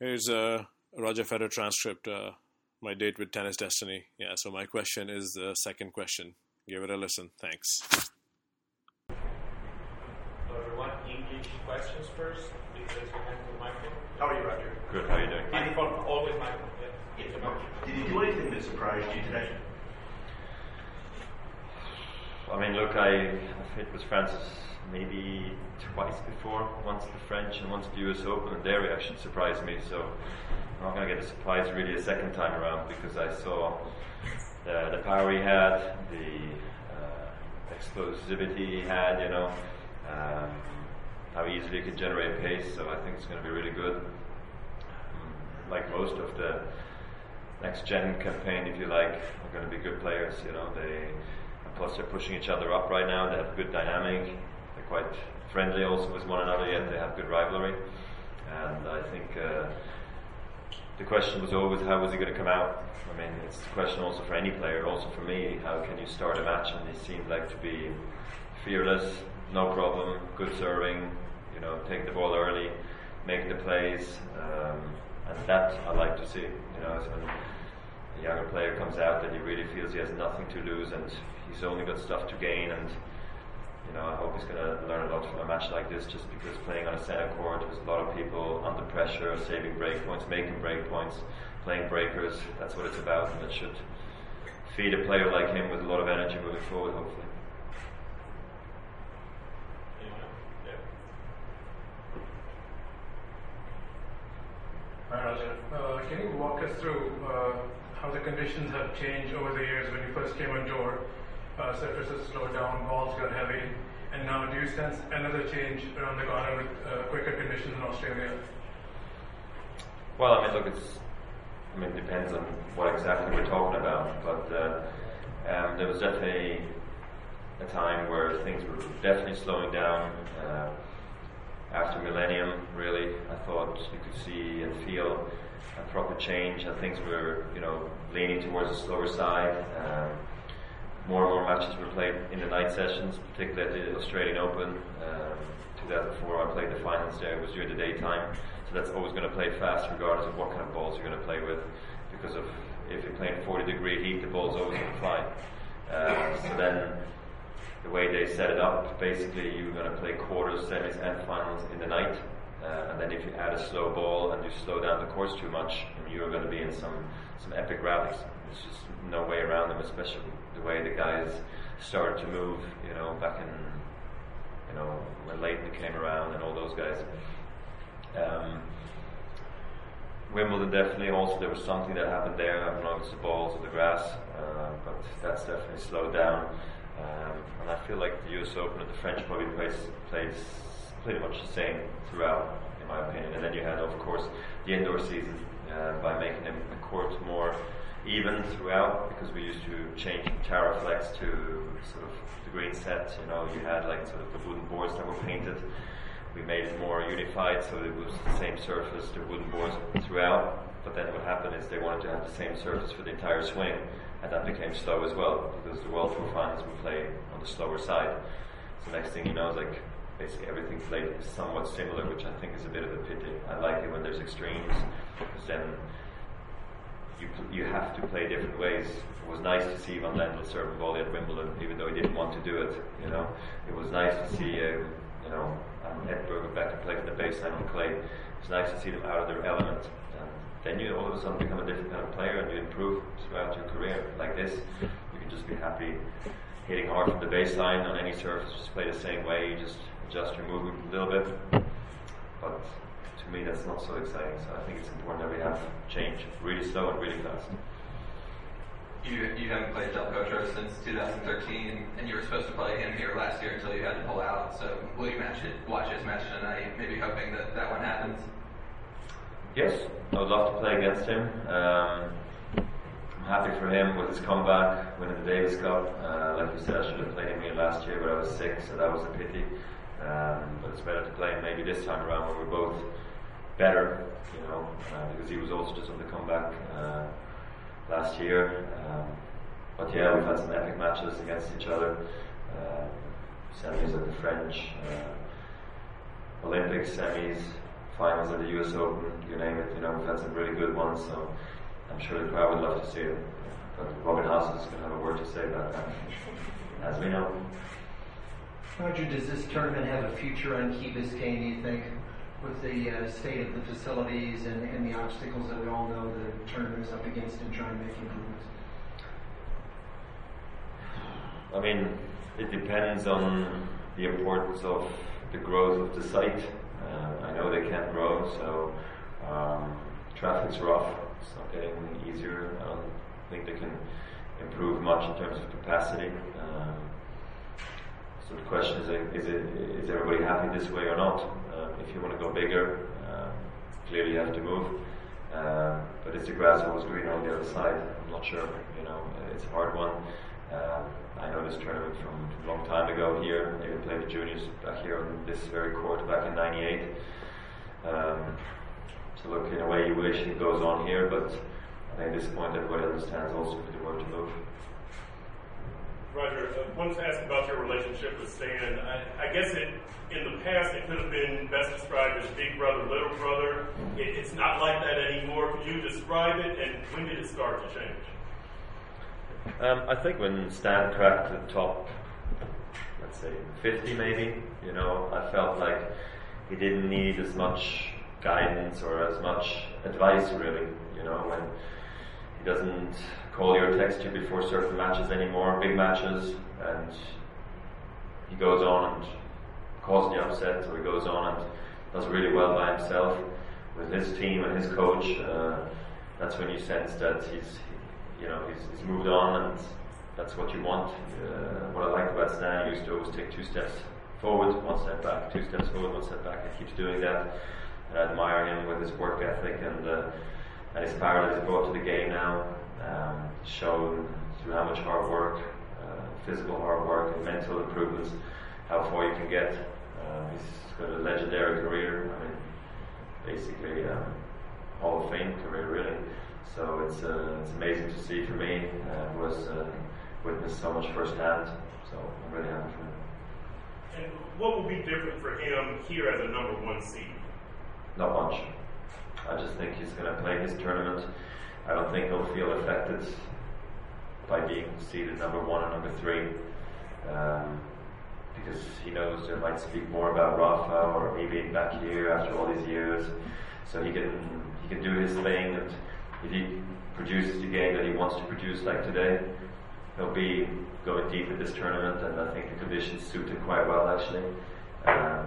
Here's a Roger Federer transcript, my date with Tennis Destiny. Yeah, so my question is the second question. Give it a listen. Thanks. So do you want English questions first? Please raise your hand to Michael. How are you, Roger? Good, how are you doing? Michael, always Michael. Yeah. Did he do anything that surprised you today? I mean, look, I've hit with Francis maybe twice before, once the French and once the US Open, and their reaction surprised me, so I'm not going to get a surprise really a second time around, because I saw the power he had, the explosivity he had, you know, how easily he could generate pace, so I think it's going to be really good. Like most of the next-gen campaign, if you like, are going to be good players, you know, plus they're pushing each other up right now. They have good dynamic. They're quite friendly also with one another, yet they have good rivalry. And I think the question was always, how was he going to come out? I mean, it's the question also for any player, also for me, how can you start a match? And he seemed like to be fearless, no problem, good serving, you know, take the ball early, make the plays, and that I like to see, you know. A younger player comes out that he really feels he has nothing to lose and he's only got stuff to gain, and you know, I hope he's going to learn a lot from a match like this, just because playing on a center court with a lot of people under pressure, saving break points, making break points, playing breakers, that's what it's about, and it should feed a player like him with a lot of energy moving forward, hopefully. Hi Roger, can you walk us through how the conditions have changed over the years? When you first came on tour, surfaces slowed down, balls got heavy, and now do you sense another change around the corner with quicker conditions in Australia? Well, I mean, look, it depends on what exactly we're talking about, but there was definitely a time where things were definitely slowing down. After Millennium, really, I thought you could see and feel a proper change, and things were, you know, leaning towards the slower side. More and more matches were played in the night sessions, particularly at the Australian Open. 2004, I played the finals there. It was during the daytime, so that's always going to play fast, regardless of what kind of balls you're going to play with, because of if you're playing 40-degree heat, the ball's always going to fly. So then, the way they set it up, basically you're going to play quarters, semis and finals in the night, and then if you add a slow ball and you slow down the course too much, you're going to be in some epic rallies. There's just no way around them, especially the way the guys started to move, you know, back in, you know, when Leighton came around and all those guys. Wimbledon definitely also, there was something that happened there. I don't know if it's the balls or the grass, but that's definitely slowed down. And I feel like the US Open and the French probably plays pretty much the same throughout, in my opinion. And then you had, of course, the indoor season by making the court more even throughout, because we used to change from Terraflex to sort of the green set. You know, you had like sort of the wooden boards that were painted. We made it more unified, so it was the same surface, the wooden boards throughout. But then what happened is they wanted to have the same surface for the entire swing, and that became slow as well, because the World Tour finals would play on the slower side. So next thing you know, it's like basically everything played somewhat similar, which I think is a bit of a pity. I like it when there's extremes, because then you have to play different ways. It was nice to see Van Lendel serve a volley at Wimbledon, even though he didn't want to do it. You know, it was nice to see you know, Ed Berger back and play from the baseline on clay. It was nice to see them out of their element. Then you all of a sudden become a different kind of player, and you improve throughout your career. Like this, you can just be happy hitting hard from the baseline on any surface, just play the same way, you just adjust your movement a little bit. But to me, that's not so exciting, so I think it's important that we have change really slow and really fast. You haven't played Del Potro since 2013, and you were supposed to play him here last year until you had to pull out, so will you watch his match tonight, maybe hoping that that one happens? Yes, I would love to play against him. I'm happy for him with his comeback, winning the Davis Cup. Like you said, I should have played him here last year, but I was sick, so that was a pity. But it's better to play him maybe this time around when we're both better, you know, because he was also just on the comeback last year. But yeah, we've had some epic matches against each other. Semis at the French, Olympic semis. finals of the US Open, you name it, you know, we've had some really good ones, so I'm sure the crowd would love to see it. But Robin Haase is going to have a word to say about that, as we know. Roger, does this tournament have a future on Key Biscayne, do you think, with the state of the facilities and the obstacles that we all know the tournament is up against and trying to make improvements? I mean, it depends on the importance of the growth of the site. I know they can't grow, so traffic's rough. It's not getting easier. I don't think they can improve much in terms of capacity. So the question is everybody happy this way or not? If you want to go bigger, clearly you have to move. But it's the grass always greener on the other side. I'm not sure. You know, it's a hard one. I know this tournament from a long time ago here. I even played the juniors back here on this very court back in '98. So look, in a way you wish it goes on here, but I think at this point everybody understands also the word to move. Roger, I wanted to ask about your relationship with Stan. I guess in the past it could have been best described as big brother, little brother. It's not like that anymore. Could you describe it, and when did it start to change? I think when Stan cracked the top, let's say 50 maybe, you know, I felt like he didn't need as much guidance or as much advice really, you know, when he doesn't call you or text you before certain matches anymore, big matches, and he goes on and causes the upset, so he goes on and does really well by himself with his team and his coach. That's when you sense that he's moved on, and that's what you want. What I like about Stan, he used to always take two steps forward, one step back, two steps forward, one step back. He keeps doing that. And I admire him with his work ethic and his power that he's brought to the game now, shown through how much hard work, physical hard work and mental improvements, how far you can get. He's got a legendary career. I mean, basically Hall of Fame career, really. So it's amazing to see for me, who has witnessed so much firsthand. So I'm really happy for him. And what will be different for him here as a #1 seed? Not much. I just think he's going to play his tournament. I don't think he'll feel affected by being seeded #1 and #3, because he knows they might speak more about Rafa or me being back here after all these years. So he can do his thing, and if he produces the game that he wants to produce, like today, he'll be going deep in this tournament, and I think the conditions suit him quite well, actually. I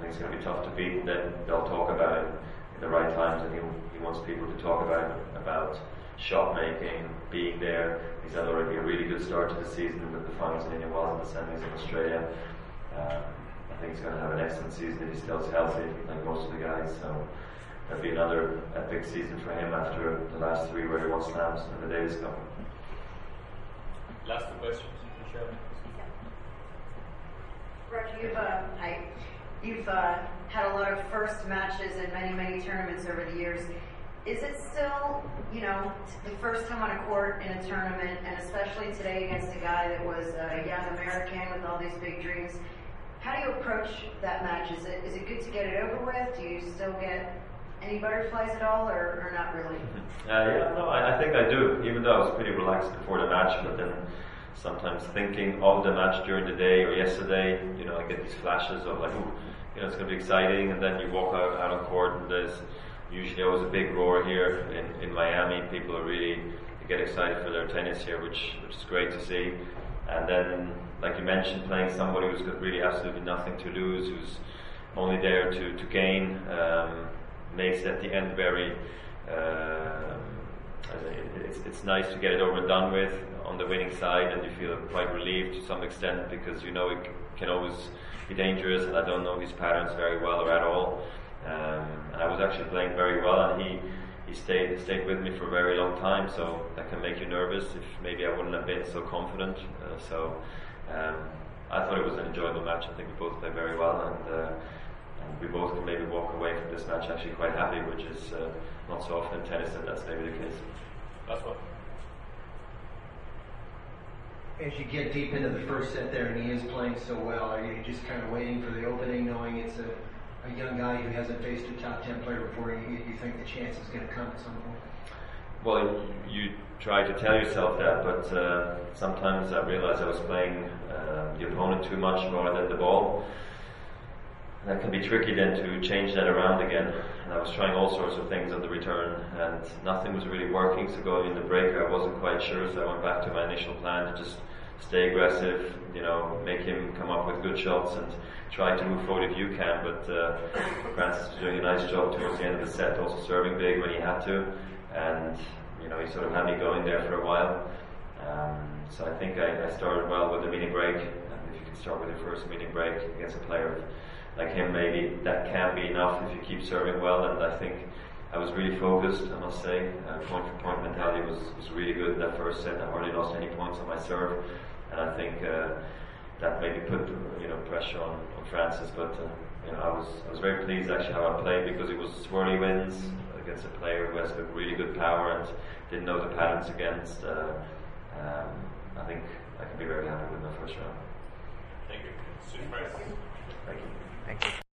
think it's going to be tough to beat, and then they'll talk about it in the right times, and he wants people to talk about shot making, being there. He's had already a really good start to the season with the finals in India and the semis in Australia. I think he's going to have an excellent season if he stays healthy, like most of the guys. So that'd be another epic season for him after the last three where he won slams and the Davis Cup. Last two questions, Michelle. Roger, you've had a lot of first matches in many, many tournaments over the years. Is it still, you know, the first time on a court in a tournament, and especially today against a guy that was a young American with all these big dreams? How do you approach that match? Is it good to get it over with? Do you still get any butterflies at all, or not really? I think I do, even though I was pretty relaxed before the match, but then sometimes thinking of the match during the day or yesterday, you know, I get these flashes of like, ooh, you know, it's going to be exciting, and then you walk out on court and there's usually always a big roar here in Miami. People are really, they get excited for their tennis here, which is great to see. And then, like you mentioned, playing somebody who's got really absolutely nothing to lose, who's only there to gain, makes at the end very, it's nice to get it over and done with on the winning side, and you feel quite relieved to some extent because you know it can always be dangerous, and I don't know his patterns very well or at all. And I was actually playing very well, and he stayed with me for a very long time, so that can make you nervous if maybe I wouldn't have been so confident. I thought it was an enjoyable match. I think we both played very well, and we both can maybe walk away from this match actually quite happy, which is not so often in tennis that that's maybe the case. That's what. As you get deep into the first set there, and he is playing so well, are you just kind of waiting for the opening, knowing it's a a young guy who hasn't faced a top-10 player before, you think the chance is going to come at some point? Well, you try to tell yourself that, but sometimes I realized I was playing the opponent too much more than the ball. That can be tricky then to change that around again. And I was trying all sorts of things on the return and nothing was really working, so going in the break I wasn't quite sure, so I went back to my initial plan to just stay aggressive, you know, make him come up with good shots and try to move forward if you can, but Francis was doing a nice job towards the end of the set, also serving big when he had to, and you know, he sort of had me going there for a while. So I think I started well with the meeting break, and if you can start with your first meeting break against a player like him, maybe that can be enough if you keep serving well. And I think I was really focused, I must say. Point for point mentality was really good in that first set. I hardly lost any points on my serve, and I think that maybe put, you know, pressure on Francis. But you know, I was very pleased actually how I played, because it was swirly wins against a player who has a really good power and didn't know the patterns against. I think I can be very happy with my first round. Thank you. Sue Price. Thank you. Thank you.